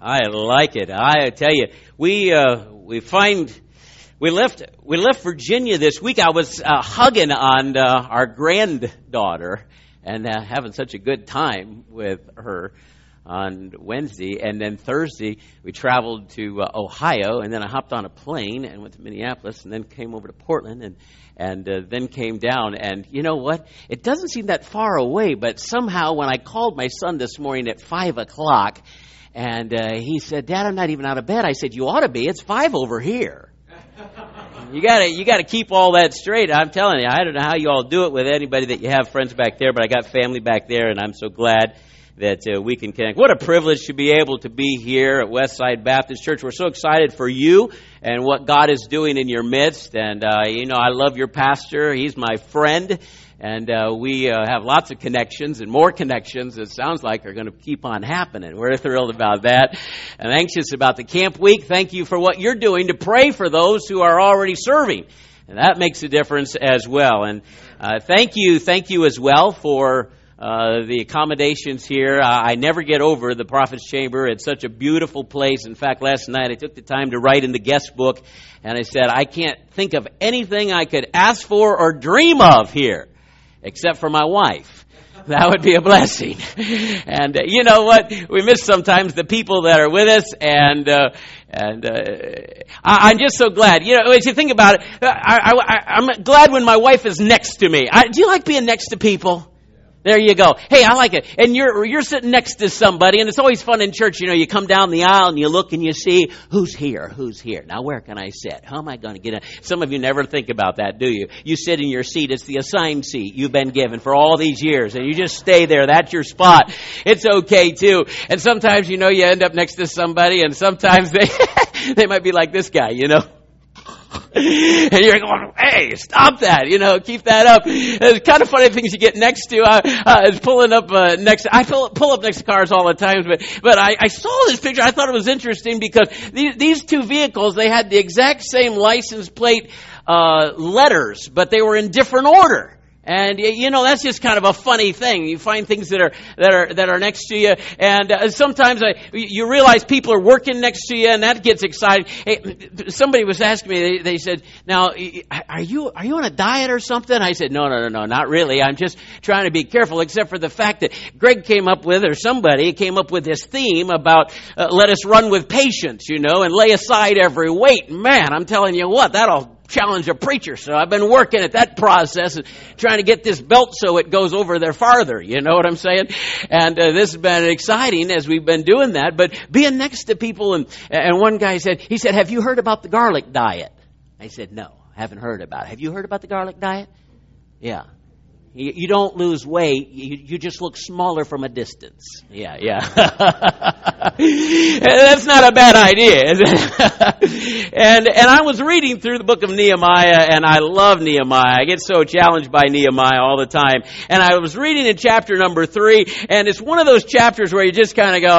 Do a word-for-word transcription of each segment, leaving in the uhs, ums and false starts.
I like it. I tell you, we uh, we find we left we left Virginia this week. I was uh, hugging on uh, our granddaughter and uh, having such a good time with her on Wednesday, and then Thursday we traveled to uh, Ohio, and then I hopped on a plane and went to Minneapolis, and then came over to Portland, and and uh, then came down. And you know what? It doesn't seem that far away, but somehow when I called my son this morning at five o'clock, and uh, he said, "Dad, I'm not even out of bed." I said, "You ought to be. It's five over here." You gotta, you gotta keep all that straight. I'm telling you, I don't know how you all do it with anybody that you have friends back there, but I got family back there, and I'm so glad that uh, we can connect. What a privilege to be able to be here at Westside Baptist Church. We're so excited for you and what God is doing in your midst. And, uh, you know, I love your pastor. He's my friend. And uh, we uh, have lots of connections and more connections, it sounds like, are going to keep on happening. We're thrilled about that and anxious about the camp week. Thank you for what you're doing to pray for those who are already serving. And that makes a difference as well. And uh, thank you, thank you as well for Uh, the accommodations here. I, I never get over the Prophet's Chamber. It's such a beautiful place. In fact, last night I took the time to write in the guest book, and I said, I can't think of anything I could ask for or dream of here, except for my wife. That would be a blessing. And uh, you know what? We miss sometimes the people that are with us, and uh, and uh, I, I'm just so glad. You know, as you think about it, I, I, I'm glad when my wife is next to me. I, do you like being next to people? There you go. Hey, I like it. And you're you're sitting next to somebody, and it's always fun in church. You know, you come down the aisle and you look and you see who's here, who's here. Now, where can I sit? How am I going to get in? Some of you never think about that, do you? You sit in your seat. It's the assigned seat you've been given for all these years, and you just stay there. That's your spot. It's okay too. And sometimes, you know, you end up next to somebody, and sometimes they they might be like this guy, you know. And you're going, hey, stop that, you know, keep that up. It's kind of funny things you get next to. I, I was pulling up uh, next, I pull, pull up next to cars all the time, but, but I, I saw this picture. I thought it was interesting because these, these two vehicles, they had the exact same license plate uh, letters, but they were in different order. And, you know, that's just kind of a funny thing. You find things that are, that are, that are next to you. And uh, sometimes I, you realize people are working next to you, and that gets exciting. Hey, somebody was asking me, they, they said, now, are you, are you on a diet or something? I said, no, no, no, no, not really. I'm just trying to be careful, except for the fact that Greg came up with, or somebody came up with this theme about, uh, let us run with patience, you know, and lay aside every weight. Man, I'm telling you what, that'll challenge a preacher. So I've been working at that process and trying to get this belt so it goes over there farther. You know what I'm saying? And uh, this has been exciting as we've been doing that. But being next to people, and and one guy said, he said, have you heard about the garlic diet? I said, no, I haven't heard about it. Have you heard about the garlic diet? Yeah. You, you don't lose weight. You, you just look smaller from a distance. Yeah, yeah. That's not a bad idea. and and I was reading through the book of Nehemiah, and I love Nehemiah. I get so challenged by Nehemiah all the time. And I was reading in chapter number three, and it's one of those chapters where you just kind of go,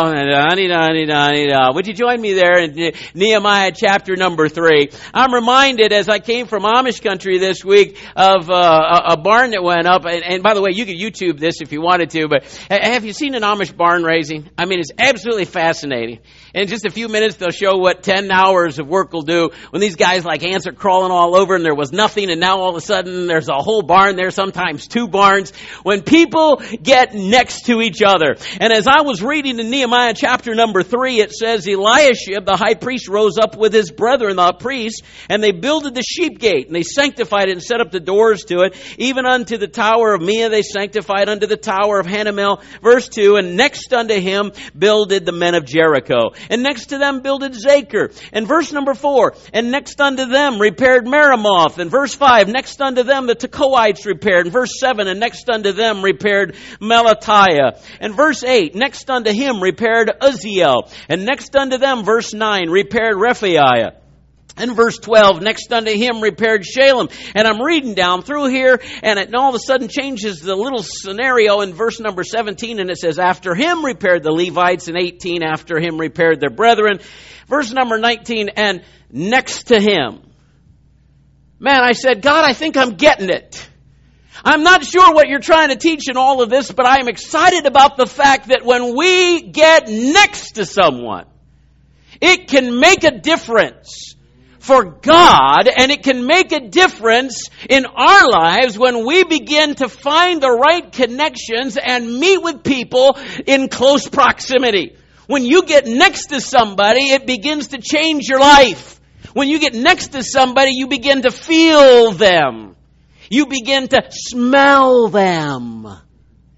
honey, honey, honey, would you join me there in Nehemiah chapter number three? I'm reminded as I came from Amish country this week of uh, a barn that went up. And, and by the way, you could YouTube this if you wanted to, but have you seen an Amish barn raising? I mean, it's absolutely fascinating. In just a few minutes, they'll show what ten hours of work will do when these guys, like ants, are crawling all over, and there was nothing, and now all of a sudden there's a whole barn there, sometimes two barns, when people get next to each other. And as I was reading in Nehemiah chapter number three, it says, Eliashib, the high priest, rose up with his brethren, the priests, and they builded the sheep gate, and they sanctified it and set up the doors to it. Even unto the tower of Mia they sanctified, unto the tower of Hanamel. Verse two, and next unto him builded the men of Jericho. And next to them builded Zachar. And verse number four, and next unto them repaired Meramoth. And verse five, next unto them the Tekoites repaired. And verse seven, and next unto them repaired Melatiah. And verse eight, next unto him repaired Uziel. And next unto them, verse nine, repaired Rephaiah. And verse twelve, next unto him repaired Shalem. And I'm reading down through here, and it all of a sudden changes the little scenario in verse number seventeen, and it says, after him repaired the Levites, and eighteen, after him repaired their brethren. Verse number nineteen, and next to him. Man, I said, God, I think I'm getting it. I'm not sure what you're trying to teach in all of this, but I am excited about the fact that when we get next to someone, it can make a difference for God, and it can make a difference in our lives when we begin to find the right connections and meet with people in close proximity. When you get next to somebody, it begins to change your life. When you get next to somebody, you begin to feel them. You begin to smell them.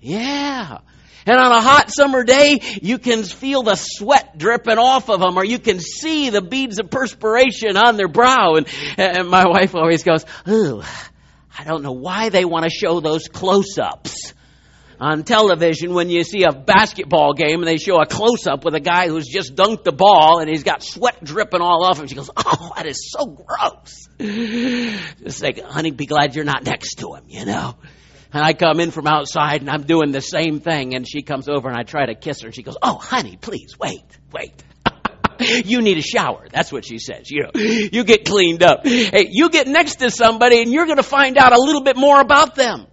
Yeah. And on a hot summer day, you can feel the sweat dripping off of them, or you can see the beads of perspiration on their brow. And, and my wife always goes, "Ooh, I don't know why they want to show those close-ups on television when you see a basketball game and they show a close-up with a guy who's just dunked the ball and he's got sweat dripping all off him." She goes, "Oh, that is so gross." It's like, honey, be glad you're not next to him, you know. And I come in from outside and I'm doing the same thing, and she comes over and I try to kiss her and she goes, "Oh, honey, please, wait, wait. You need a shower." That's what she says. You know, you get cleaned up. Hey, you get next to somebody and you're going to find out a little bit more about them.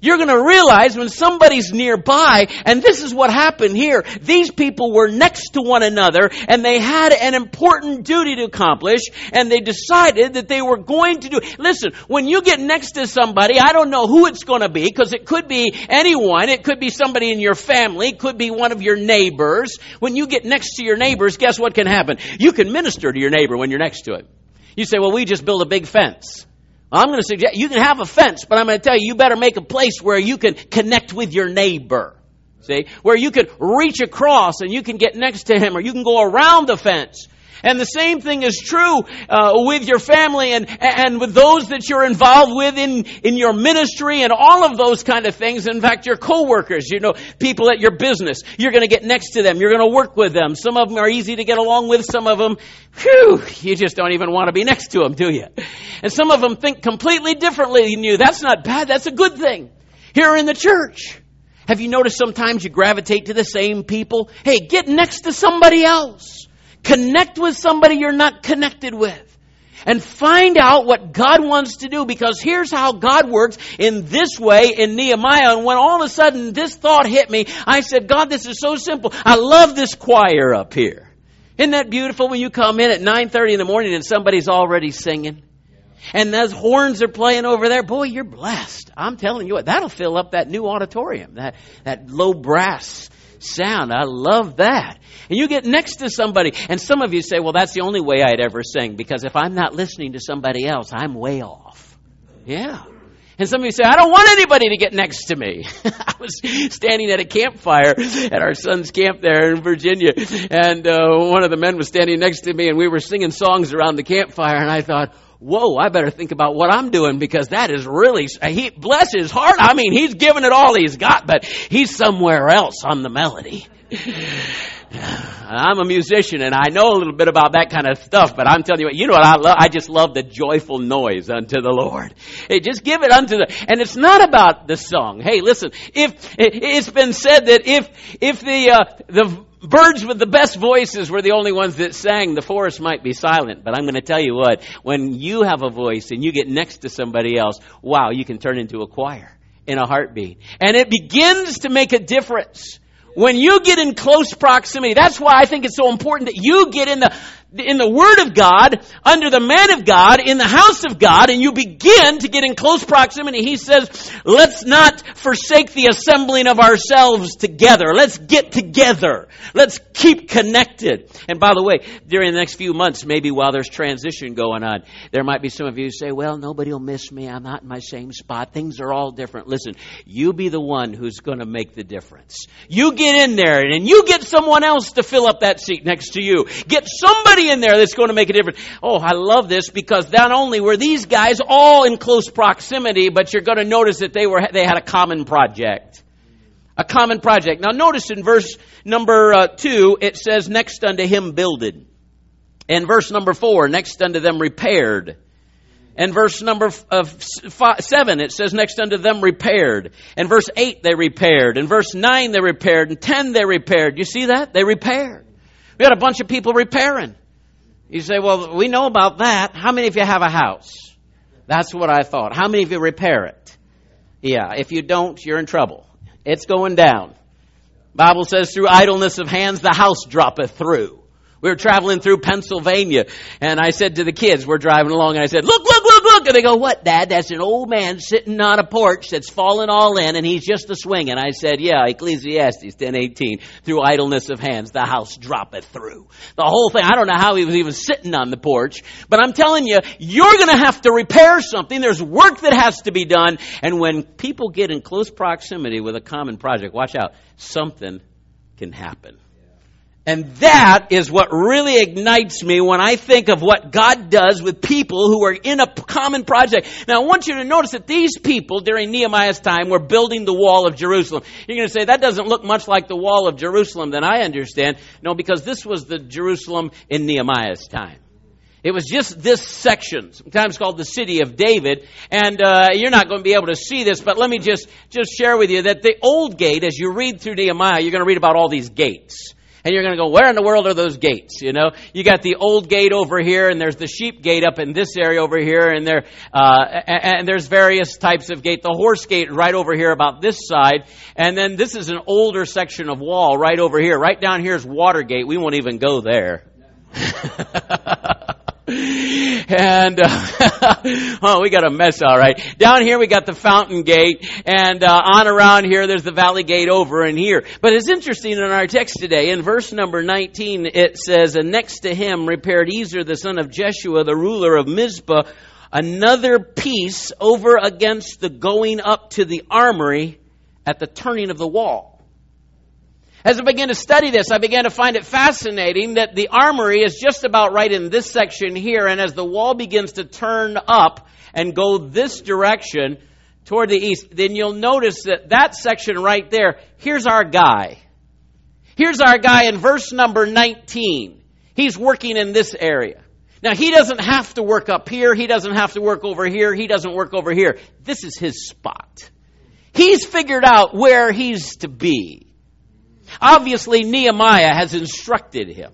You're going to realize when somebody's nearby, and this is what happened here. These people were next to one another, and they had an important duty to accomplish, and they decided that they were going to do it. Listen, when you get next to somebody, I don't know who it's going to be, because it could be anyone. It could be somebody in your family. It could be one of your neighbors. When you get next to your neighbors, guess what can happen? You can minister to your neighbor when you're next to him. You say, "Well, we just build a big fence." Well, I'm going to suggest you can have a fence, but I'm going to tell you, you better make a place where you can connect with your neighbor. See, where you can reach across and you can get next to him, or you can go around the fence. And the same thing is true uh, with your family and and with those that you're involved with in, in your ministry and all of those kind of things. In fact, your coworkers, you know, people at your business, you're going to get next to them. You're going to work with them. Some of them are easy to get along with. Some of them, whew, you just don't even want to be next to them, do you? And some of them think completely differently than you. That's not bad. That's a good thing. Here in the church, have you noticed sometimes you gravitate to the same people? Hey, get next to somebody else. Connect with somebody you're not connected with. And find out what God wants to do, because here's how God works in this way in Nehemiah. And when all of a sudden this thought hit me, I said, "God, this is so simple. I love this choir up here. Isn't that beautiful when you come in at nine thirty in the morning and somebody's already singing? And those horns are playing over there. Boy, you're blessed. I'm telling you what, that'll fill up that new auditorium, that, that low brass sound. I love that." And you get next to somebody, and some of you say, "Well, that's the only way I'd ever sing, because if I'm not listening to somebody else, I'm way off." Yeah. And some of you say, "I don't want anybody to get next to me." I was standing at a campfire at our son's camp there in Virginia, and uh, one of the men was standing next to me, and we were singing songs around the campfire, and I thought, "Whoa, I better think about what I'm doing, because that is really, he, bless his heart, I mean, he's giving it all he's got, but he's somewhere else on the melody." I'm a musician, and I know a little bit about that kind of stuff, but I'm telling you what, you know what I love? I just love the joyful noise unto the Lord. Hey, just give it unto the, and it's not about the song. Hey, listen, if, it's been said that if, if the, uh, the, birds with the best voices were the only ones that sang, the forest might be silent. But I'm going to tell you what, when you have a voice and you get next to somebody else, wow, you can turn into a choir in a heartbeat. And it begins to make a difference when you get in close proximity. That's why I think it's so important that you get in the in the Word of God, under the man of God, in the house of God, and you begin to get in close proximity. He says, let's not forsake the assembling of ourselves together. Let's get together. Let's keep connected. And by the way, during the next few months, maybe while there's transition going on, there might be some of you who say, "Well, nobody will miss me. I'm not in my same spot. Things are all different." Listen, you be the one who's going to make the difference. You get in there, and you get someone else to fill up that seat next to you. Get somebody in there that's going to make a difference. Oh, I love this, because not only were these guys all in close proximity, but you're going to notice that they were they had a common project. A common project. Now notice in verse number uh, two, it says, "Next unto him builded." And verse number four, "Next unto them repaired." And verse number of five, seven, it says, "Next unto them repaired." And verse eight, they repaired. And verse nine, they repaired. And ten, they repaired. You see that? They repaired. We had a bunch of people repairing. You say, "Well, we know about that." How many of you have a house? That's what I thought. How many of you repair it? Yeah, if you don't, you're in trouble. It's going down. Bible says, through idleness of hands, the house droppeth through. We were traveling through Pennsylvania, and I said to the kids, we're driving along, and I said, look, look, look, look. And they go, what, Dad? That's an old man sitting on a porch that's fallen all in, and he's just a swing. And I said, yeah, Ecclesiastes ten eighteen, through idleness of hands, the house droppeth through. The whole thing, I don't know how he was even sitting on the porch, but I'm telling you, you're going to have to repair something. There's work that has to be done. And when people get in close proximity with a common project, watch out, something can happen. And that is what really ignites me when I think of what God does with people who are in a common project. Now, I want you to notice that these people during Nehemiah's time were building the wall of Jerusalem. You're going to say, that doesn't look much like the wall of Jerusalem than I understand. No, because this was the Jerusalem in Nehemiah's time. It was just this section, sometimes called the city of David. And uh, you're not going to be able to see this, but let me just, just share with you that the old gate, as you read through Nehemiah, you're going to read about all these gates. And you're going to go, where in the world are those gates? You know, you got the old gate over here, and there's the sheep gate up in this area over here, and there, uh, and there's various types of gate. The horse gate right over here about this side, and then this is an older section of wall right over here. Right down here is Watergate. We won't even go there. And uh, oh, we got a mess, all right. Down here we got the Fountain Gate, and uh, on around here there's the Valley Gate over in here. But it's interesting in our text today, in verse number nineteen, it says, and next to him repaired Ezer the son of Jeshua, the ruler of Mizpah, another piece over against the going up to the armory at the turning of the wall. As I began to study this, I began to find it fascinating that the armory is just about right in this section here. And as the wall begins to turn up and go this direction toward the east, then you'll notice that that section right there, here's our guy. Here's our guy in verse number nineteen. He's working in this area. Now, he doesn't have to work up here. He doesn't have to work over here. He doesn't work over here. This is his spot. He's figured out where he's to be. Obviously, Nehemiah has instructed him.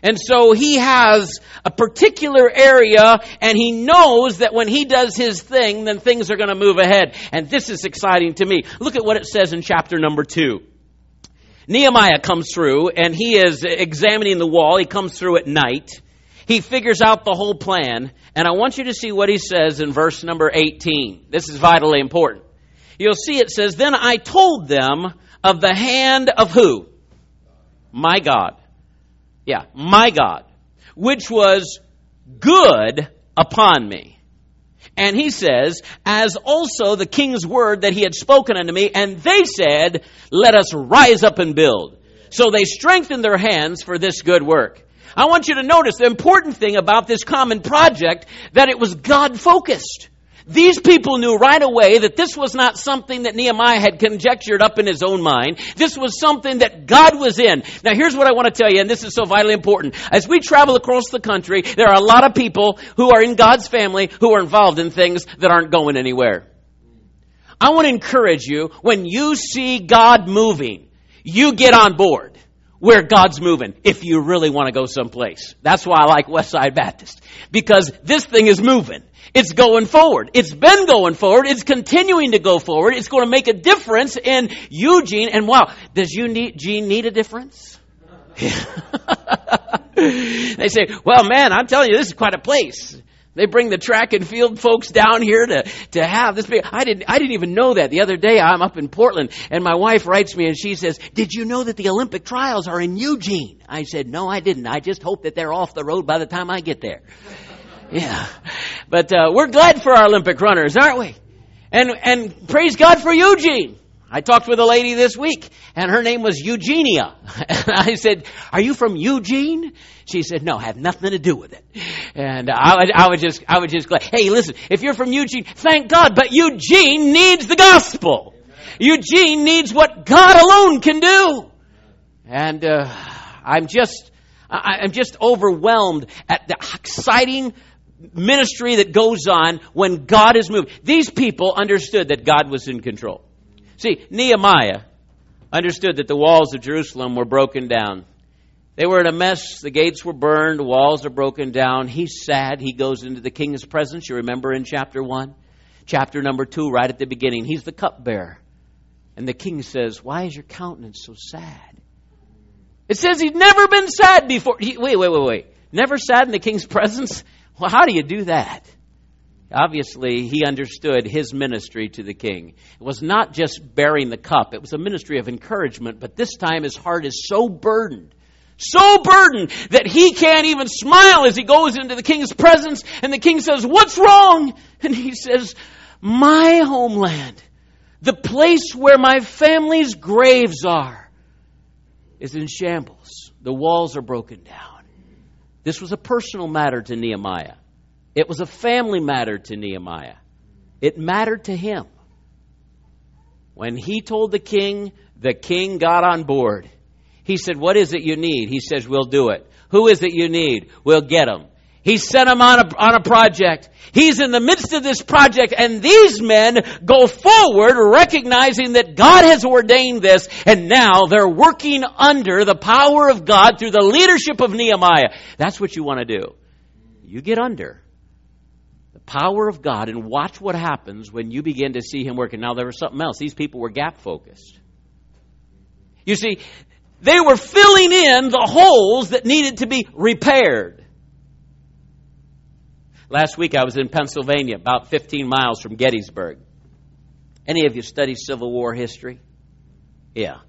And so he has a particular area, and he knows that when he does his thing, then things are going to move ahead. And this is exciting to me. Look at what it says in chapter number two. Nehemiah comes through, and he is examining the wall. He comes through at night. He figures out the whole plan. And I want you to see what he says in verse number eighteen. This is vitally important. You'll see it says, then I told them of the hand of who? My God. Yeah, my God, which was good upon me. And he says, as also the king's word that he had spoken unto me. And they said, let us rise up and build. So they strengthened their hands for this good work. I want you to notice the important thing about this common project, that it was God-focused. These people knew right away that this was not something that Nehemiah had conjectured up in his own mind. This was something that God was in. Now, here's what I want to tell you, and this is so vitally important. As we travel across the country, there are a lot of people who are in God's family who are involved in things that aren't going anywhere. I want to encourage you, when you see God moving, you get on board where God's moving if you really want to go someplace. That's why I like Westside Baptist, because this thing is moving. It's going forward. It's been going forward. It's continuing to go forward. It's going to make a difference in Eugene. And wow, does Eugene need a difference? They say, well, man, I'm telling you, this is quite a place. They bring the track and field folks down here to, to have this big. I didn't, I didn't even know that. The other day, I'm up in Portland, and my wife writes me, and she says, did you know that the Olympic trials are in Eugene? I said, no, I didn't. I just hope that they're off the road by the time I get there. Yeah, but uh, we're glad for our Olympic runners, aren't we? And and praise God for Eugene. I talked with a lady this week, and her name was Eugenia. And I said, are you from Eugene? She said, no, I have nothing to do with it. And I, I was just I was just glad. Hey, listen, if you're from Eugene, thank God. But Eugene needs the gospel. Eugene needs what God alone can do. And uh, I'm just I'm just overwhelmed at the exciting ministry that goes on when God is moving. These people understood that God was in control. See, Nehemiah understood that the walls of Jerusalem were broken down. They were in a mess. The gates were burned. Walls are broken down. He's sad. He goes into the king's presence. You remember in chapter one? chapter number two, right at the beginning. He's the cupbearer. And the king says, why is your countenance so sad? It says he'd never been sad before. He, wait, wait, wait, wait. Never sad in the king's presence? Well, how do you do that? Obviously, he understood his ministry to the king. It was not just bearing the cup. It was a ministry of encouragement. But this time his heart is so burdened, so burdened that he can't even smile as he goes into the king's presence. And the king says, what's wrong? And he says, my homeland, the place where my family's graves are, is in shambles. The walls are broken down. This was a personal matter to Nehemiah. It was a family matter to Nehemiah. It mattered to him. When he told the king, the king got on board. He said, what is it you need? He says, we'll do it. Who is it you need? We'll get him. He sent him on a, on a project. He's in the midst of this project, and these men go forward recognizing that God has ordained this, and now they're working under the power of God through the leadership of Nehemiah. That's what you want to do. You get under the power of God and watch what happens when you begin to see him working. Now, there was something else. These people were gap-focused. You see, they were filling in the holes that needed to be repaired. Last week I was in Pennsylvania, about fifteen miles from Gettysburg. Any of you study Civil War history? Yeah.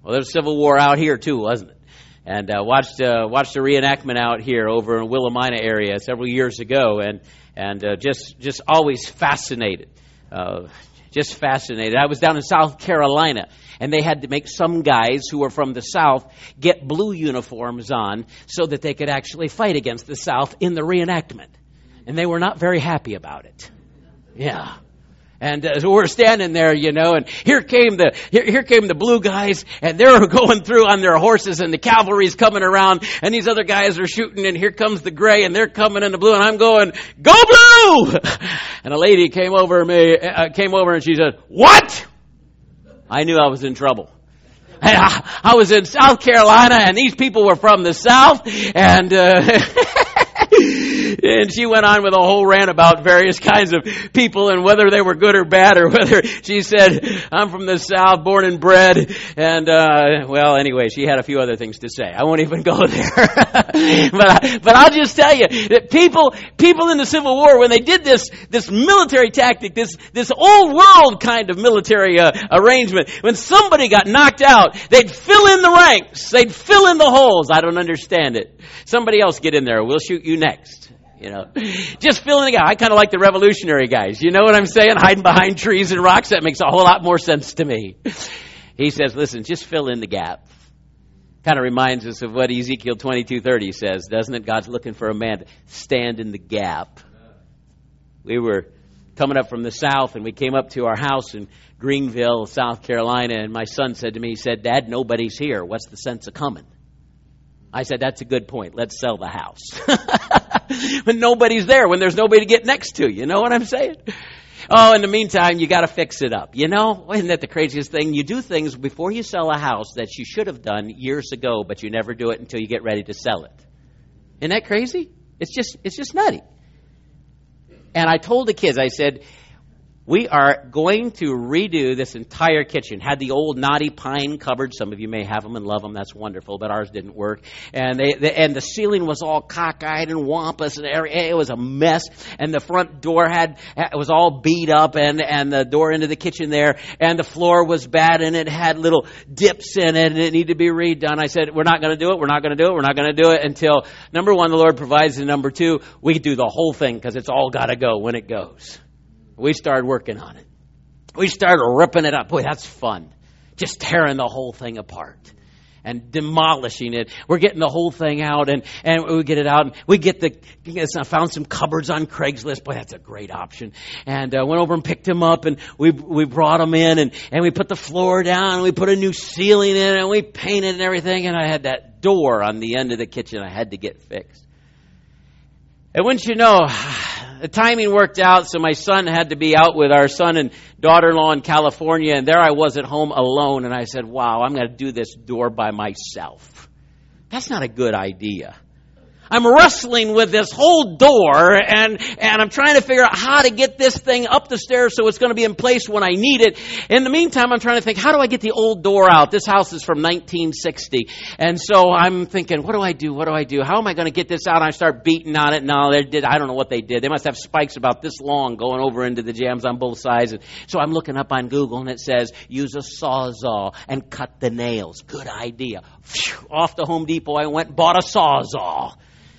Well, there's Civil War out here too, wasn't it? And uh, watched uh, watched a reenactment out here over in Willamina area several years ago, and and uh, just just always fascinated, uh, just fascinated. I was down in South Carolina, and they had to make some guys who were from the South get blue uniforms on so that they could actually fight against the South in the reenactment. And they were not very happy about it. Yeah. And uh, so we're standing there, you know, and here came the here, here came the blue guys, and they're going through on their horses, and the cavalry's coming around, and these other guys are shooting, and here comes the gray, and they're coming in the blue, and I'm going, go blue! And a lady came over me, uh, came over, and she said, what? I knew I was in trouble. I, I was in South Carolina, and these people were from the South, and uh and she went on with a whole rant about various kinds of people and whether they were good or bad, or whether she said, I'm from the South, born and bred. And, uh, well, anyway, she had a few other things to say. I won't even go there. but, I, but I'll just tell you that people, people in the Civil War, when they did this, this military tactic, this, this old world kind of military uh, arrangement, when somebody got knocked out, they'd fill in the ranks. They'd fill in the holes. I don't understand it. Somebody else get in there. We'll shoot you next. You know, just filling it out. I kind of like the revolutionary guys. You know what I'm saying? Hiding behind trees and rocks. That makes a whole lot more sense to me. He says, listen, just fill in the gap. Kind of reminds us of what Ezekiel twenty-two thirty says, doesn't it? God's looking for a man to stand in the gap. We were coming up from the South, and we came up to our house in Greenville, South Carolina. And my son said to me, he said, Dad, nobody's here. What's the sense of coming? I said, that's a good point. Let's sell the house. When nobody's there, when there's nobody to get next to, you know what I'm saying? Oh, in the meantime, you got to fix it up. You know, isn't that the craziest thing? You do things before you sell a house that you should have done years ago, but you never do it until you get ready to sell it. Isn't that crazy? It's just, it's just nutty. And I told the kids, I said, we are going to redo this entire kitchen. Had the old knotty pine cupboard. Some of you may have them and love them. That's wonderful. But ours didn't work. And they, they and the ceiling was all cockeyed and wampus, and every, it was a mess. And the front door had, it was all beat up, and, and the door into the kitchen there. And the floor was bad, and it had little dips in it, and it needed to be redone. I said, we're not going to do it. We're not going to do it. We're not going to do it until, number one, the Lord provides, and number two, we do the whole thing because it's all got to go when it goes. We started working on it. We started ripping it up. Boy, that's fun. Just tearing the whole thing apart and demolishing it. We're getting the whole thing out, and, and we get it out. And we get the, I found some cupboards on Craigslist. Boy, that's a great option. And I uh, went over and picked them up, and we we brought them in, and, and we put the floor down, and we put a new ceiling in, and we painted and everything. And I had that door on the end of the kitchen I had to get fixed. And wouldn't you know, the timing worked out, so my son had to be out with our son and daughter-in-law in California, and there I was at home alone, and I said, wow, I'm going to do this door by myself. That's not a good idea. I'm wrestling with this whole door, and, and I'm trying to figure out how to get this thing up the stairs so it's going to be in place when I need it. In the meantime, I'm trying to think, how do I get the old door out? This house is from nineteen sixty. And so I'm thinking, what do I do? What do I do? How am I going to get this out? And I start beating on it. No, they did. I don't know what they did. They must have spikes about this long going over into the jambs on both sides. And so I'm looking up on Google, and it says, use a Sawzall and cut the nails. Good idea. Phew, off to Home Depot I went and bought a Sawzall.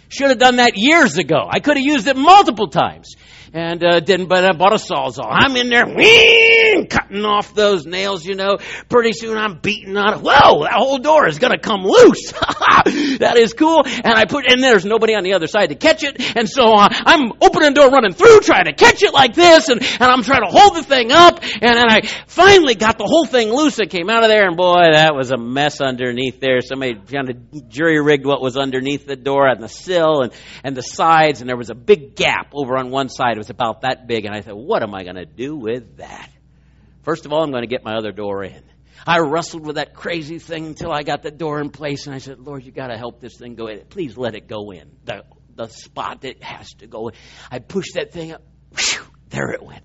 Should have done that years ago. I could have used it multiple times. And uh, didn't, but I bought a Sawzall. I'm in there, whee, cutting off those nails, you know. Pretty soon I'm beating on it. Whoa, that whole door is going to come loose. That is cool. And I put, and there's nobody on the other side to catch it. And so uh, I'm opening the door, running through, trying to catch it like this. And, and I'm trying to hold the thing up. And then I finally got the whole thing loose. It came out of there. And boy, that was a mess underneath there. Somebody kind of jury-rigged what was underneath the door on the sill and, and the sides. And there was a big gap over on one side. It was about that big. And I thought, what am I going to do with that? First of all, I'm going to get my other door in. I wrestled with that crazy thing until I got the door in place. And I said, Lord, you got to help this thing go in. Please let it go in. The, the spot it has to go in. I pushed that thing up. Whew, there it went.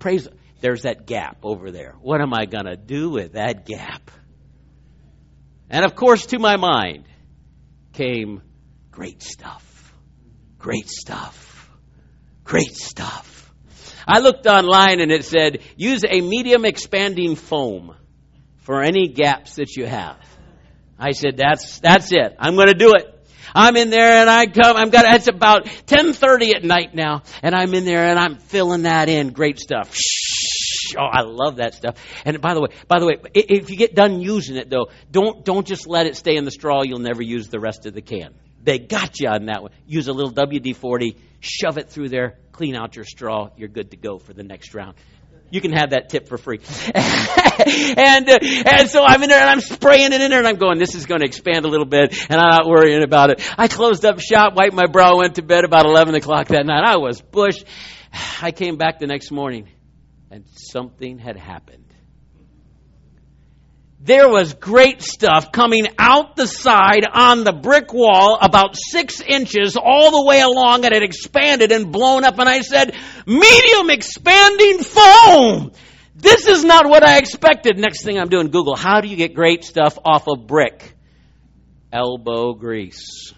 Praise. There's that gap over there. What am I going to do with that gap? And of course, to my mind came great stuff. Great stuff. Great stuff. I looked online and it said, use a medium expanding foam for any gaps that you have. I said, that's, that's it. I'm going to do it. I'm in there and I come, I'm got, it's about ten thirty at night now. And I'm in there and I'm filling that in. Great stuff. Shh. Oh, I love that stuff. And by the way, by the way, if you get done using it though, don't, don't just let it stay in the straw. You'll never use the rest of the can. They got you on that one. Use a little W D forty, shove it through there, clean out your straw. You're good to go for the next round. You can have that tip for free. and uh, and so I'm in there and I'm spraying it in there and I'm going, this is going to expand a little bit, and I'm not worrying about it. I closed up shop, wiped my brow, went to bed about eleven o'clock that night. I was bushed. I came back the next morning and something had happened. There was great stuff coming out the side on the brick wall about six inches all the way along, and it expanded and blown up. And I said, medium expanding foam. This is not what I expected. Next thing I'm doing, Google, how do you get great stuff off of brick? Elbow grease.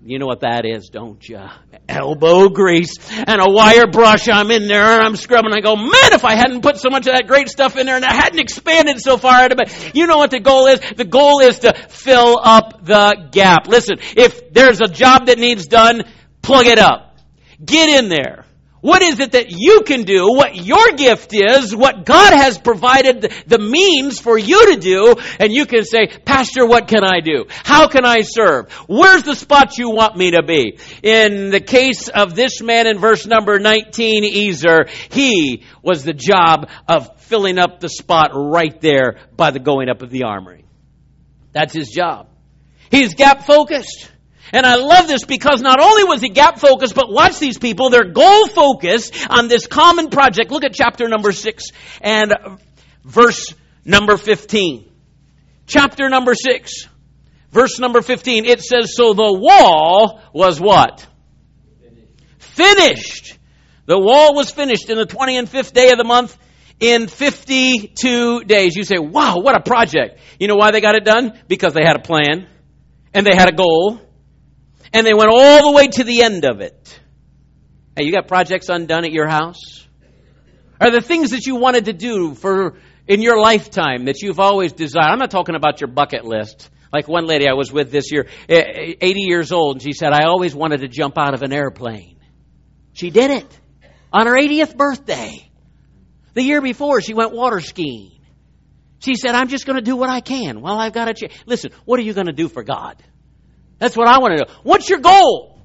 You know what that is, don't you? Elbow grease and a wire brush. I'm in there and I'm scrubbing. I go, man, if I hadn't put so much of that great stuff in there and I hadn't expanded so far, I'd have been. You know what the goal is? The goal is to fill up the gap. Listen, if there's a job that needs done, plug it up. Get in there. What is it that you can do, what your gift is, what God has provided the means for you to do, and you can say, Pastor, what can I do? How can I serve? Where's the spot you want me to be? In the case of this man in verse number nineteen, Ezer, he was the job of filling up the spot right there by the going up of the armory. That's his job. He's gap-focused. And I love this because not only was he gap-focused, but watch these people, they're goal-focused on this common project. Look at chapter number six and verse number fifteen. Chapter number six, verse number fifteen, it says, so the wall was what? Finished. Finished. The wall was finished in the twenty and fifth day of the month in fifty-two days. You say, wow, what a project. You know why they got it done? Because they had a plan and they had a goal. And they went all the way to the end of it. Hey, you got projects undone at your house? Are there things that you wanted to do for in your lifetime that you've always desired? I'm not talking about your bucket list. Like one lady I was with this year, eighty years old, and she said, I always wanted to jump out of an airplane. She did it on her eightieth birthday. The year before, she went water skiing. She said, I'm just going to do what I can while I've got a chance. Listen, what are you going to do for God? That's what I want to do. What's your goal?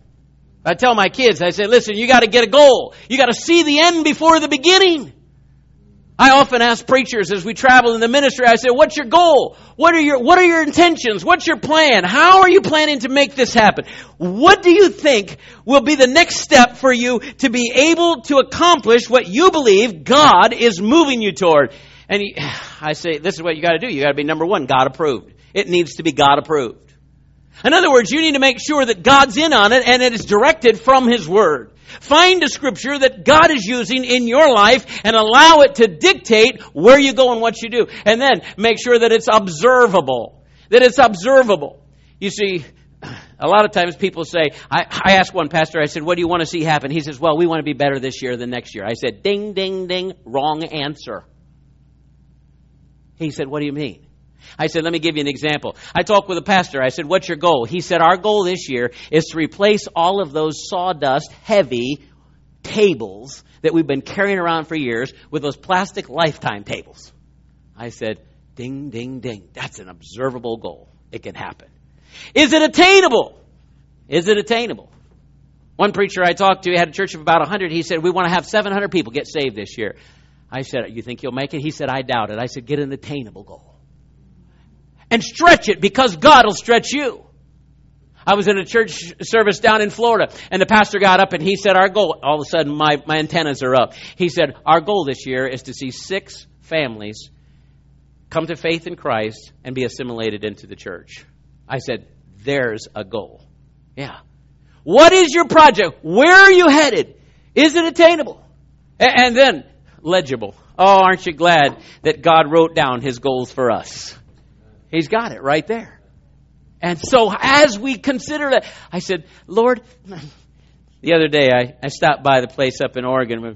I tell my kids, I say, listen, you got to get a goal. You got to see the end before the beginning. I often ask preachers as we travel in the ministry, I say, what's your goal? What are your, what are your intentions? What's your plan? How are you planning to make this happen? What do you think will be the next step for you to be able to accomplish what you believe God is moving you toward? And he, I say, this is what you got to do. You got to be number one, God approved. It needs to be God approved. In other words, you need to make sure that God's in on it and it is directed from His Word. Find a scripture that God is using in your life and allow it to dictate where you go and what you do. And then make sure that it's observable. That it's observable. You see, a lot of times people say, I, I asked one pastor, I said, what do you want to see happen? He says, well, we want to be better this year than next year. I said, ding, ding, ding, wrong answer. He said, what do you mean? I said, let me give you an example. I talked with a pastor. I said, what's your goal? He said, our goal this year is to replace all of those sawdust heavy tables that we've been carrying around for years with those plastic lifetime tables. I said, ding, ding, ding. That's an observable goal. It can happen. Is it attainable? Is it attainable? One preacher I talked to had a church of about one hundred. He said, we want to have seven hundred people get saved this year. I said, you think you'll make it? He said, I doubt it. I said, get an attainable goal. And stretch it, because God will stretch you. I was in a church service down in Florida, and the pastor got up and he said, our goal, all of a sudden my, my antennas are up. He said, our goal this year is to see six families come to faith in Christ and be assimilated into the church. I said, there's a goal. Yeah. What is your project? Where are you headed? Is it attainable? A- and then, legible. Oh, aren't you glad that God wrote down His goals for us? He's got it right there. And so as we consider that, I said, Lord, the other day I, I stopped by the place up in Oregon where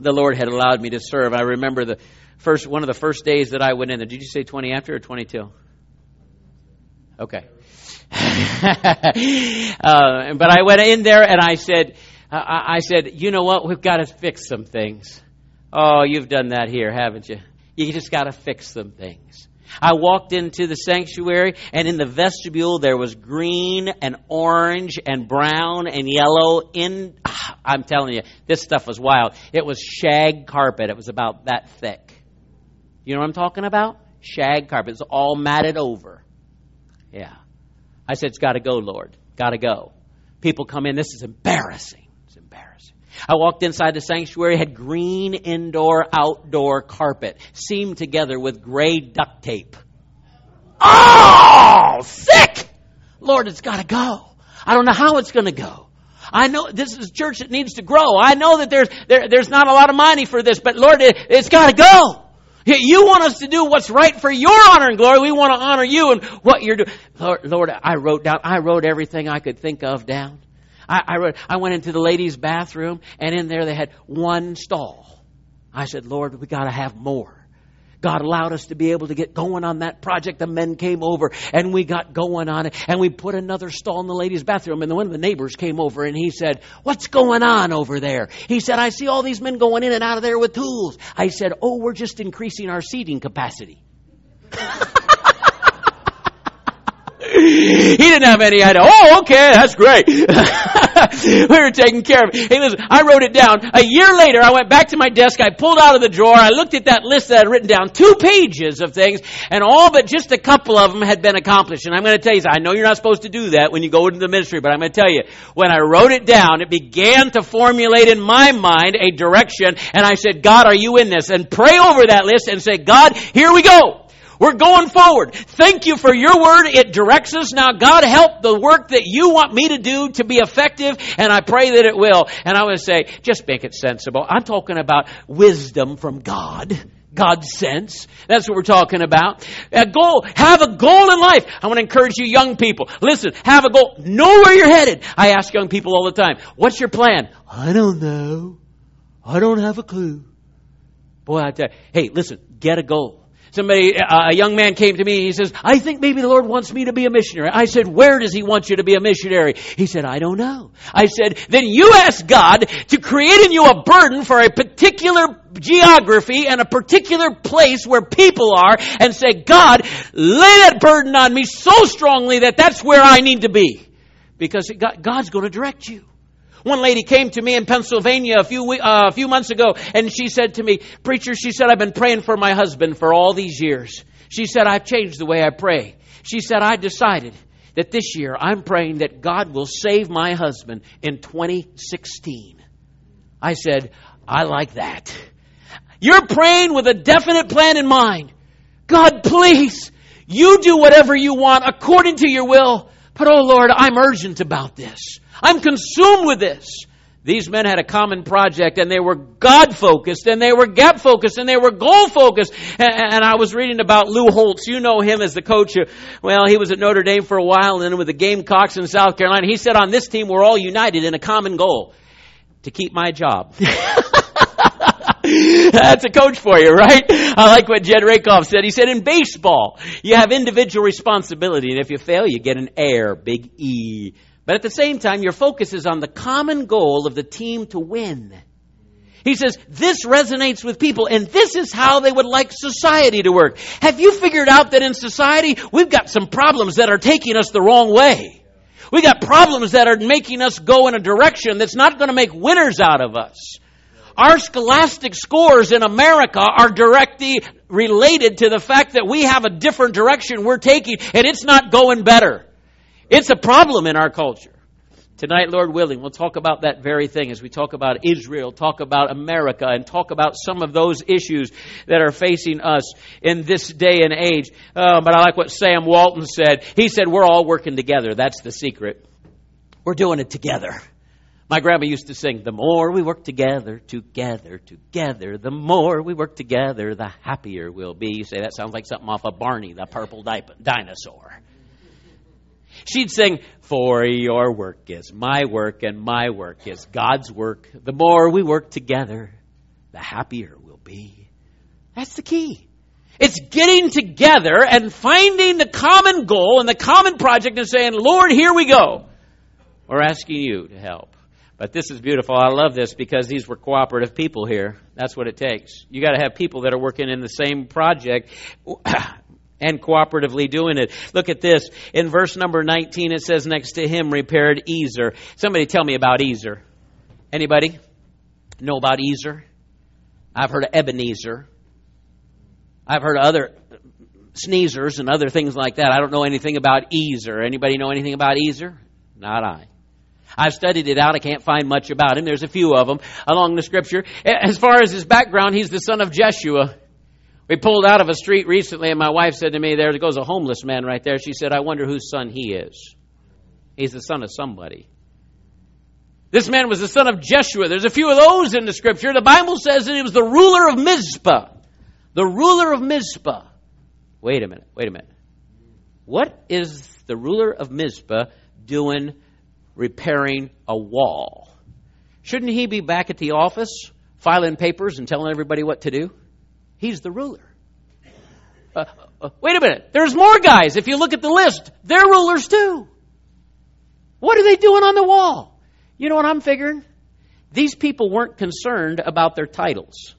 the Lord had allowed me to serve. I remember the first one of the first days that I went in there. Did you say twenty after or twenty-two? Okay. uh, but I went in there and I said, uh, I said, you know what? We've got to fix some things. Oh, you've done that here, haven't you? You just got to fix some things. I walked into the sanctuary, and in the vestibule there was green and orange and brown and yellow. In, I'm telling you, this stuff was wild. It was shag carpet. It was about that thick. You know what I'm talking about? Shag carpet. It's all matted over. Yeah. I said, it's got to go, Lord. Got to go. People come in. This is embarrassing. It's embarrassing. I walked inside the sanctuary, had green indoor, outdoor carpet, seamed together with gray duct tape. Oh, sick! Lord, it's got to go. I don't know how it's going to go. I know this is a church that needs to grow. I know that there's there, there's not a lot of money for this, but Lord, it, it's got to go. You want us to do what's right for your honor and glory. We want to honor you and what you're doing. Lord, Lord, I wrote down, I wrote everything I could think of down. I, I, wrote, I went into the ladies' bathroom, and in there they had one stall. I said, Lord, we got to have more. God allowed us to be able to get going on that project. The men came over, and we got going on it, and we put another stall in the ladies' bathroom. And one of the neighbors came over, and he said, what's going on over there? He said, I see all these men going in and out of there with tools. I said, oh, we're just increasing our seating capacity. He didn't have any idea. Oh, okay, that's great. We were taking care of it. Hey, listen, I wrote it down. A year later, I went back to my desk. I pulled out of the drawer. I looked at that list that I'd written down, two pages of things, and all but just a couple of them had been accomplished. And I'm going to tell you, I know you're not supposed to do that when you go into the ministry, but I'm going to tell you, when I wrote it down, it began to formulate in my mind a direction, and I said, God, are you in this? And pray over that list and say, God, here we go. We're going forward. Thank you for your word. It directs us. Now, God, help the work that you want me to do to be effective, and I pray that it will. And I would say, just make it sensible. I'm talking about wisdom from God. God's sense. That's what we're talking about. A goal. Have a goal in life. I want to encourage you young people. Listen, have a goal. Know where you're headed. I ask young people all the time, what's your plan? I don't know. I don't have a clue. Boy, I tell you, hey, listen, get a goal. Somebody, uh, a young man came to me and he says, I think maybe the Lord wants me to be a missionary. I said, where does He want you to be a missionary? He said, I don't know. I said, then you ask God to create in you a burden for a particular geography and a particular place where people are and say, God, lay that burden on me so strongly that that's where I need to be. Because God's going to direct you. One lady came to me in Pennsylvania a few uh, a few months ago, and she said to me, Preacher, she said, I've been praying for my husband for all these years. She said, I've changed the way I pray. She said, I decided that this year I'm praying that God will save my husband in twenty sixteen. I said, I like that. You're praying with a definite plan in mind. God, please, you do whatever you want according to your will. But, oh Lord, I'm urgent about this. I'm consumed with this. These men had a common project, and they were God-focused, and they were gap-focused, and they were goal-focused. And I was reading about Lou Holtz. You know him as the coach. Of, well, he was at Notre Dame for a while, and then with the Gamecocks in South Carolina. He said, on this team, we're all united in a common goal, to keep my job. That's a coach for you, right? I like what Jed Rakoff said. He said, in baseball, you have individual responsibility, and if you fail, you get an error, big E. But at the same time, your focus is on the common goal of the team to win. He says, this resonates with people, and this is how they would like society to work. Have you figured out that in society, we've got some problems that are taking us the wrong way? We've got problems that are making us go in a direction that's not going to make winners out of us. Our scholastic scores in America are directly related to the fact that we have a different direction we're taking, and it's not going better. It's a problem in our culture. Tonight, Lord willing, we'll talk about that very thing as we talk about Israel, talk about America, and talk about some of those issues that are facing us in this day and age. Uh, but I like what Sam Walton said. He said, we're all working together. That's the secret. We're doing it together. My grandma used to sing, the more we work together, together, together, the more we work together, the happier we'll be. You say, that sounds like something off of Barney, the purple di- dinosaur. She'd sing, for your work is my work and my work is God's work. The more we work together, the happier we'll be. That's the key. It's getting together and finding the common goal and the common project and saying, Lord, here we go. We're asking you to help. But this is beautiful. I love this because these were cooperative people here. That's what it takes. You got to have people that are working in the same project. And cooperatively doing it. Look at this. In verse number nineteen, it says, next to him repaired Ezer. Somebody tell me about Ezer. Anybody know about Ezer? I've heard of Ebenezer. I've heard of other sneezers and other things like that. I don't know anything about Ezer. Anybody know anything about Ezer? Not I. I've studied it out. I can't find much about him. There's a few of them along the scripture. As far as his background, he's the son of Jeshua. We pulled out of a street recently, and my wife said to me, there goes a homeless man right there. She said, I wonder whose son he is. He's the son of somebody. This man was the son of Jeshua. There's a few of those in the scripture. The Bible says that he was the ruler of Mizpah. The ruler of Mizpah. Wait a minute, wait a minute. What is the ruler of Mizpah doing repairing a wall? Shouldn't he be back at the office filing papers and telling everybody what to do? He's the ruler. Uh, uh, wait a minute. There's more guys. If you look at the list, they're rulers too. What are they doing on the wall? You know what I'm figuring? These people weren't concerned about their titles.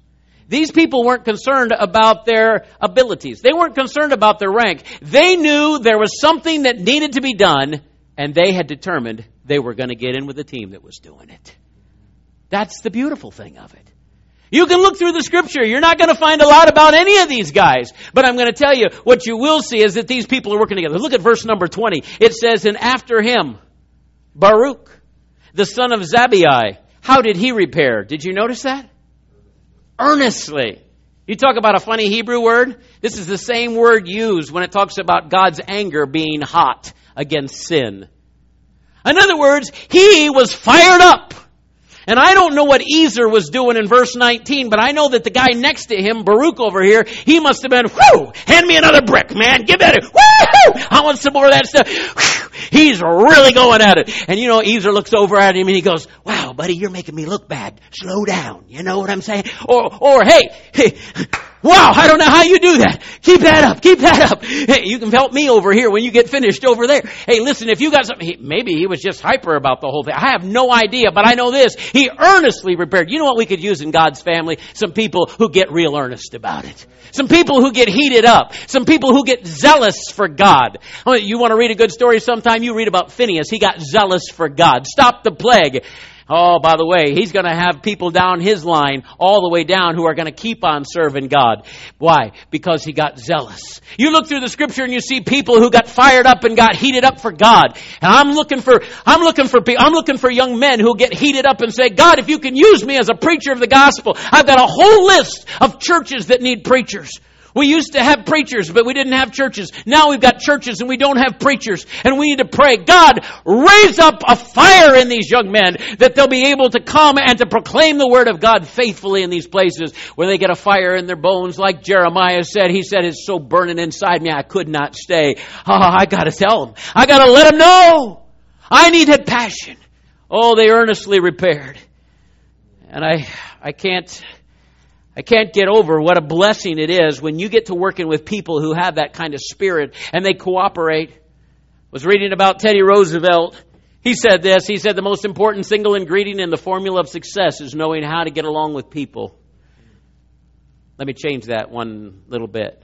These people weren't concerned about their abilities. They weren't concerned about their rank. They knew there was something that needed to be done, and they had determined they were going to get in with the team that was doing it. That's the beautiful thing of it. You can look through the scripture. You're not going to find a lot about any of these guys. But I'm going to tell you, what you will see is that these people are working together. Look at verse number twenty. It says, and after him, Baruch, the son of Zabbai. How did he repair? Did you notice that? Earnestly. You talk about a funny Hebrew word. This is the same word used when it talks about God's anger being hot against sin. In other words, he was fired up. And I don't know what Ezer was doing in verse nineteen, but I know that the guy next to him, Baruch over here, he must have been, whoo, hand me another brick, man. Give that it. Woo! I want some more of that stuff. Whew, he's really going at it. And you know, Ezer looks over at him and he goes, wow, buddy, you're making me look bad. Slow down. You know what I'm saying? Or, or hey, hey, wow, I don't know how you do that. Keep that up. Keep that up. Hey, you can help me over here when you get finished over there. Hey, listen, if you got something, maybe he was just hyper about the whole thing. I have no idea, but I know this. He earnestly repaired. You know what we could use in God's family? Some people who get real earnest about it. Some people who get heated up. Some people who get zealous for God. You want to read a good story sometime? You read about Phinehas. He got zealous for God. Stop the plague. Oh, by the way, he's going to have people down his line all the way down who are going to keep on serving God. Why? Because he got zealous. You look through the scripture and you see people who got fired up and got heated up for God. And I'm looking for, I'm looking for, I'm looking for young men who get heated up and say, God, if you can use me as a preacher of the gospel, I've got a whole list of churches that need preachers. We used to have preachers, but we didn't have churches. Now we've got churches and we don't have preachers. And we need to pray, God, raise up a fire in these young men that they'll be able to come and to proclaim the word of God faithfully in these places where they get a fire in their bones. Like Jeremiah said, he said, it's so burning inside me, I could not stay. Oh, I got to tell them. I got to let them know. I needed passion. Oh, they earnestly repaired. And I, I can't... I can't get over what a blessing it is when you get to working with people who have that kind of spirit and they cooperate. I was reading about Teddy Roosevelt. He said this. He said, the most important single ingredient in the formula of success is knowing how to get along with people. Let me change that one little bit.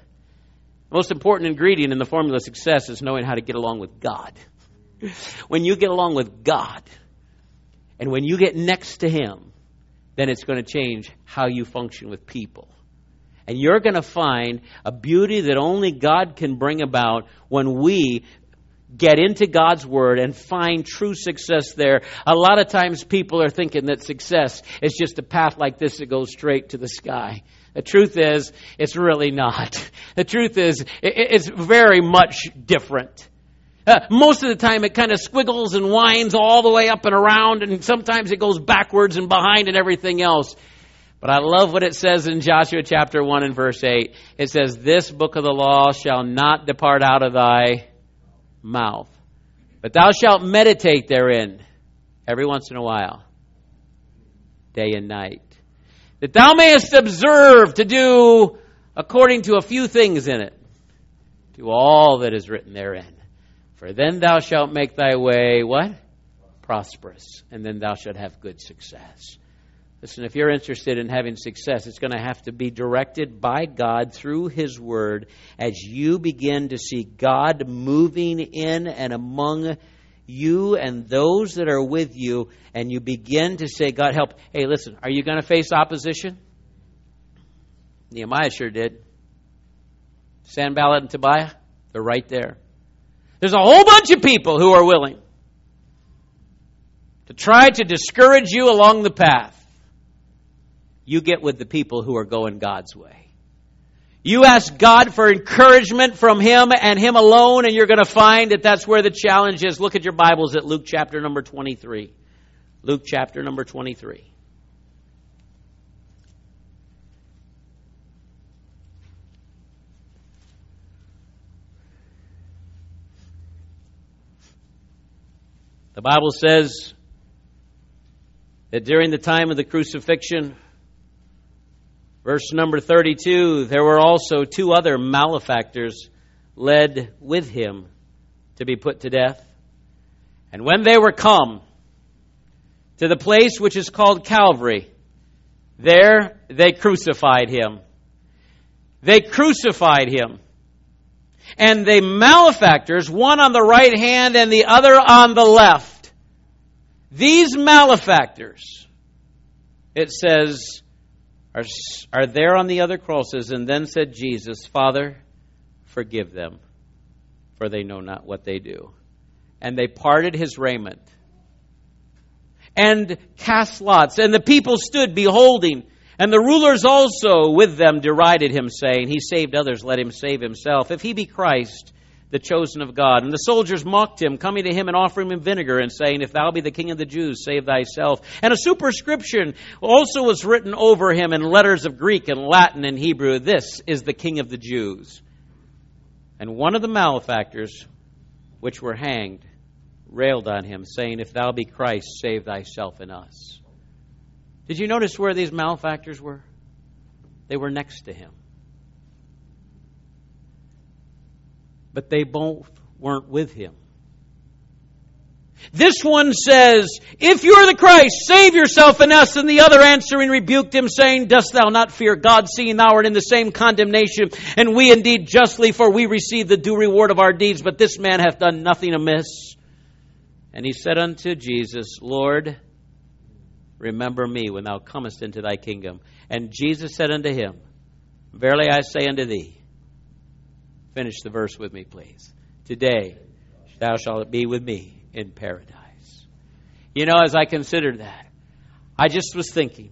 The most important ingredient in the formula of success is knowing how to get along with God. When you get along with God and when you get next to Him, then it's going to change how you function with people. And you're going to find a beauty that only God can bring about when we get into God's Word and find true success there. A lot of times people are thinking that success is just a path like this that goes straight to the sky. The truth is, it's really not. The truth is, it's very much different. Uh, most of the time it kind of squiggles and winds all the way up and around, and sometimes it goes backwards and behind and everything else. But I love what it says in Joshua chapter one and verse eight. It says, this book of the law shall not depart out of thy mouth, but thou shalt meditate therein every once in a while, day and night, that thou mayest observe to do according to a few things in it, to all that is written therein. For then thou shalt make thy way, what? Prosperous. And then thou shalt have good success. Listen, if you're interested in having success, it's going to have to be directed by God through His Word as you begin to see God moving in and among you and those that are with you. And you begin to say, God, help. Hey, listen, are you going to face opposition? Nehemiah sure did. Sanballat and Tobiah, they're right there. There's a whole bunch of people who are willing to try to discourage you along the path. You get with the people who are going God's way. You ask God for encouragement from Him and Him alone, and you're going to find that that's where the challenge is. Look at your Bibles at Luke chapter number twenty-three. Luke chapter number twenty-three. The Bible says that during the time of the crucifixion, verse number thirty-two, there were also two other malefactors led with Him to be put to death. And when they were come to the place which is called Calvary, there they crucified Him. They crucified Him. And the malefactors, one on the right hand and the other on the left. These malefactors, it says, are, are there on the other crosses. And then said Jesus, Father, forgive them, for they know not what they do. And they parted His raiment and cast lots. And the people stood beholding. And the rulers also with them derided Him, saying, He saved others, let Him save Himself, if He be Christ, the chosen of God. And the soldiers mocked Him, coming to Him and offering Him vinegar, and saying, If thou be the King of the Jews, save thyself. And a superscription also was written over Him in letters of Greek and Latin and Hebrew, This is the King of the Jews. And one of the malefactors, which were hanged, railed on Him, saying, If thou be Christ, save thyself and us. Did you notice where these malefactors were? They were next to Him. But they both weren't with Him. This one says, If you're the Christ, save yourself and us. And the other answering rebuked Him, saying, Dost thou not fear God, seeing thou art in the same condemnation? And we indeed justly, for we receive the due reward of our deeds. But this man hath done nothing amiss. And he said unto Jesus, Lord, remember me when thou comest into thy kingdom. And Jesus said unto him, Verily I say unto thee. Finish the verse with me, please. Today thou shalt be with me in paradise. You know, as I considered that, I just was thinking,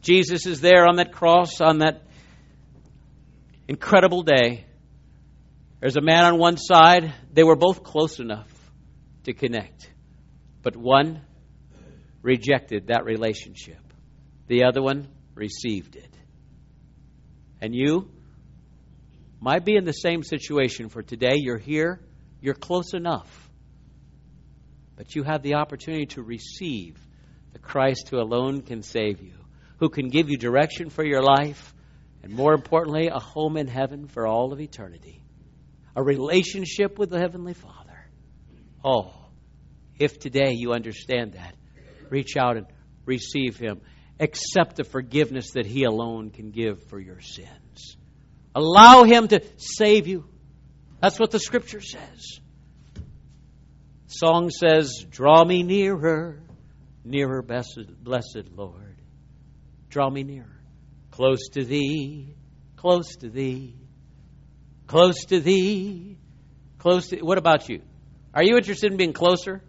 Jesus is there on that cross, on that Incredible day. There's a man on one side. They were both close enough to connect. But one rejected that relationship. The other one received it. And you might be in the same situation for today. You're here. You're close enough. But you have the opportunity to receive the Christ who alone can save you, who can give you direction for your life, and more importantly, a home in heaven for all of eternity. A relationship with the Heavenly Father. Oh, if today you understand that, reach out and receive Him. Accept the forgiveness that He alone can give for your sins. Allow Him to save you. That's what the Scripture says. The song says, draw me nearer, nearer, blessed, blessed Lord. Draw me nearer. Close to Thee, close to Thee. Close to Thee, close to... What about you? Are you interested in being closer?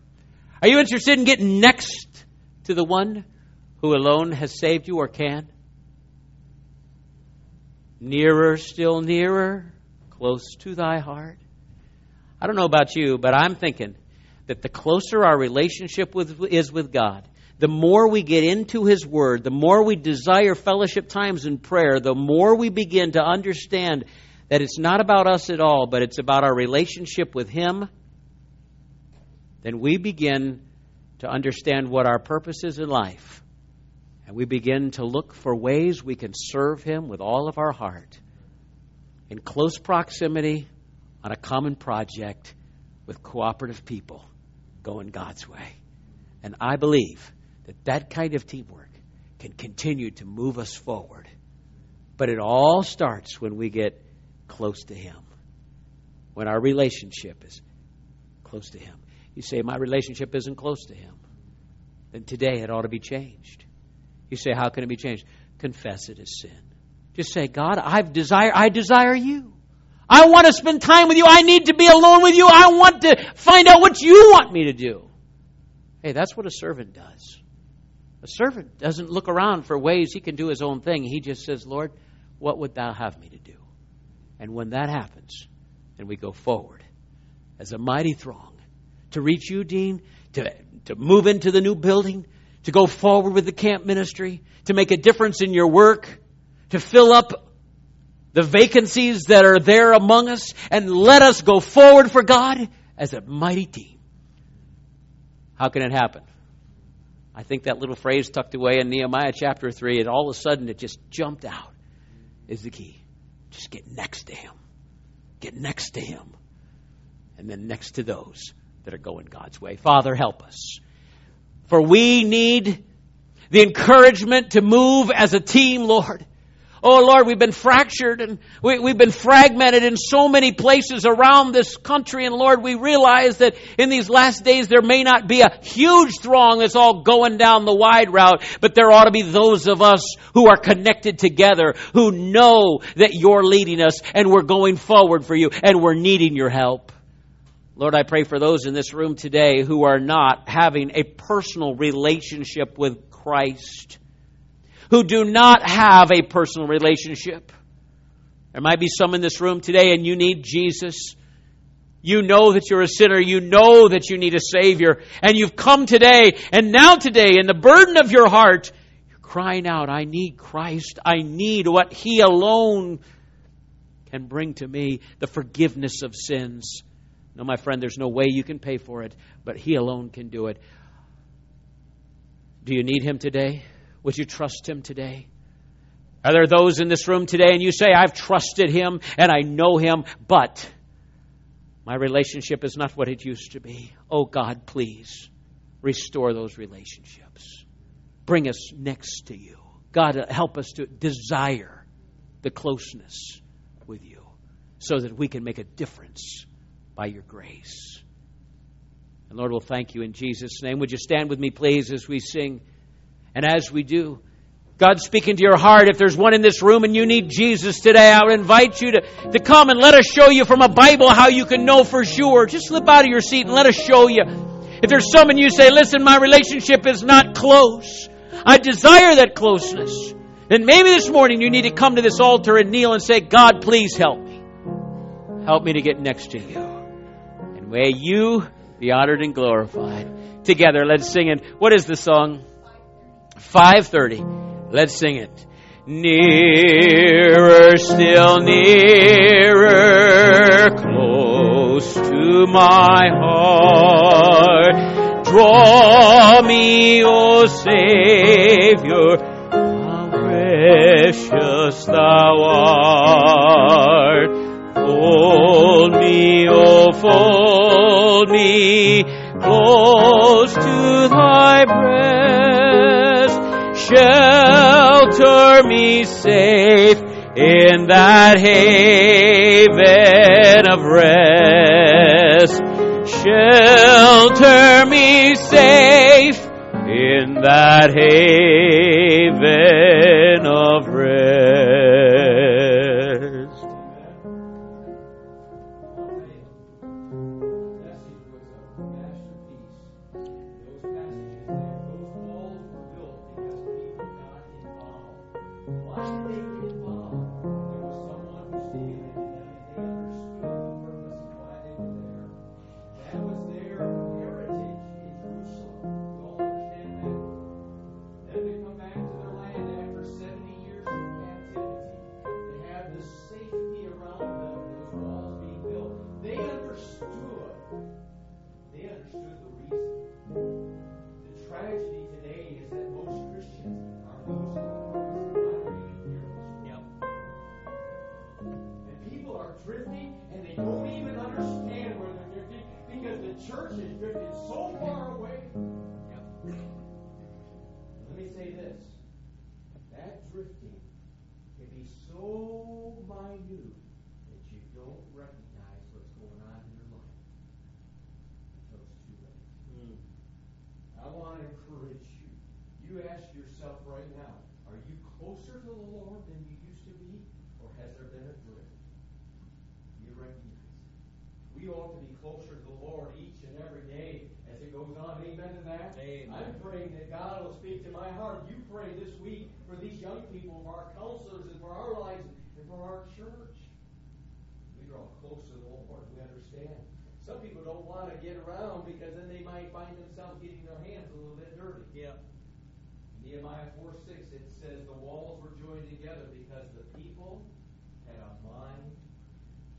Are you interested in getting next to the one who alone has saved you or can? Nearer, still nearer, close to thy heart. I don't know about you, but I'm thinking that the closer our relationship with, is with God, the more we get into His Word, the more we desire fellowship times in prayer, the more we begin to understand that it's not about us at all, but it's about our relationship with Him, then we begin to understand what our purpose is in life. And we begin to look for ways we can serve Him with all of our heart, in close proximity, on a common project, with cooperative people, going God's way. And I believe that that kind of teamwork can continue to move us forward. But it all starts when we get close to Him, when our relationship is close to Him. You say, my relationship isn't close to Him. Then today it ought to be changed. You say, how can it be changed? Confess it as sin. Just say, God, I've desire, I desire You. I want to spend time with You. I need to be alone with You. I want to find out what You want me to do. Hey, that's what a servant does. A servant doesn't look around for ways he can do his own thing. He just says, Lord, what would Thou have me to do? And when that happens, then we go forward as a mighty throng to reach you, Dean, to, to move into the new building, to go forward with the camp ministry, to make a difference in your work, to fill up the vacancies that are there among us, and let us go forward for God as a mighty team. How can it happen? I think that little phrase tucked away in Nehemiah chapter three, and all of a sudden it just jumped out, is the key. Just get next to Him. Get next to Him. And then next to those that are going God's way. Father, help us. For we need the encouragement to move as a team, Lord. Oh, Lord, we've been fractured and we, we've been fragmented in so many places around this country. And, Lord, we realize that in these last days there may not be a huge throng that's all going down the wide route, but there ought to be those of us who are connected together, who know that You're leading us and we're going forward for You and we're needing Your help. Lord, I pray for those in this room today who are not having a personal relationship with Christ, who do not have a personal relationship. There might be some in this room today and you need Jesus. You know that you're a sinner. You know that you need a Savior. And you've come today, and now today, in the burden of your heart, you're crying out, I need Christ. I need what He alone can bring to me, the forgiveness of sins. No, my friend, there's no way you can pay for it, but He alone can do it. Do you need Him today? Would you trust Him today? Are there those in this room today and you say, I've trusted Him and I know Him, but my relationship is not what it used to be. Oh God, please restore those relationships. Bring us next to You. God, help us to desire the closeness with You so that we can make a difference by Your grace. And Lord, we'll thank You in Jesus' name. Would you stand with me, please, as we sing? And as we do, God's speaking to your heart. If there's one in this room and you need Jesus today, I would invite you to, to come and let us show you from a Bible how you can know for sure. Just slip out of your seat and let us show you. If there's some and you say, listen, my relationship is not close. I desire that closeness. then maybe this morning you need to come to this altar and kneel and say, God, please help me. Help me to get next to you. And may you be honored and glorified. Together, let's sing it. What is the song? five thirty. Let's sing it. Nearer, still nearer, close to my heart. Draw me, O Savior, how precious thou art. Fold me, O fold me, close to thy breast. Shelter me safe in that haven of rest. Shelter me safe in that haven of rest. Nehemiah four six, it says the walls were joined together because the people had a mind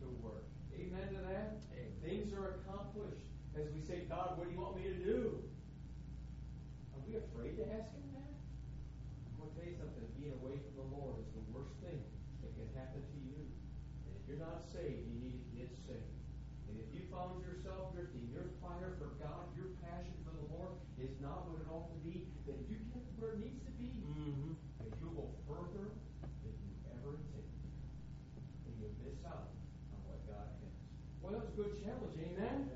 to work. Amen to that? Amen. Things are accomplished as we say, God, what do you want me to do? Are we afraid to ask him that? I'm going to tell you something. Being away from the Lord is the worst thing that can happen to you. And if you're not saved, you need to get saved. And if you found yourself drifting, your fire for God, your passion for the Lord is not what it ought to be, then you can where it needs to be, mm-hmm. and you'll go further than you ever intended. And you'll miss out on what God has. Well, that was a good challenge, amen?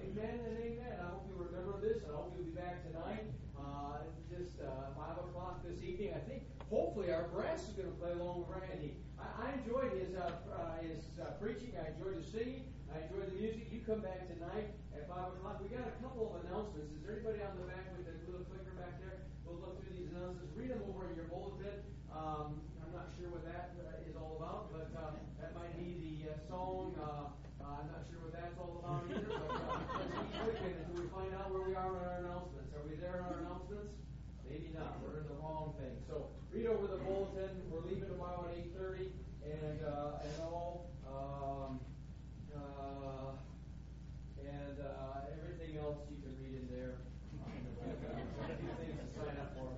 Amen, amen and amen. I hope you remember this. I hope you'll be back tonight. Uh, just uh, five o'clock this evening. I think, hopefully, our brass is going to play along with Randy. I, I enjoyed his, uh, uh, his uh, preaching. I enjoyed his singing. I enjoyed the music. You come back tonight at five o'clock. We got a couple of announcements. Is there anybody on the back with the little clicker back there? We'll look through these announcements. Read them over in your bulletin. Um, I'm not sure what that uh, is all about, but uh, that might be the uh, song. Uh, uh, I'm not sure what that's all about either, but let's keep clicking until we find out where we are on our announcements. Are we there on our announcements? Maybe not. We're in the wrong thing. So read over the bulletin. We're leaving tomorrow at eight thirty, and uh, and all um, uh, and uh, everything else you can read in there. Things to sign up for.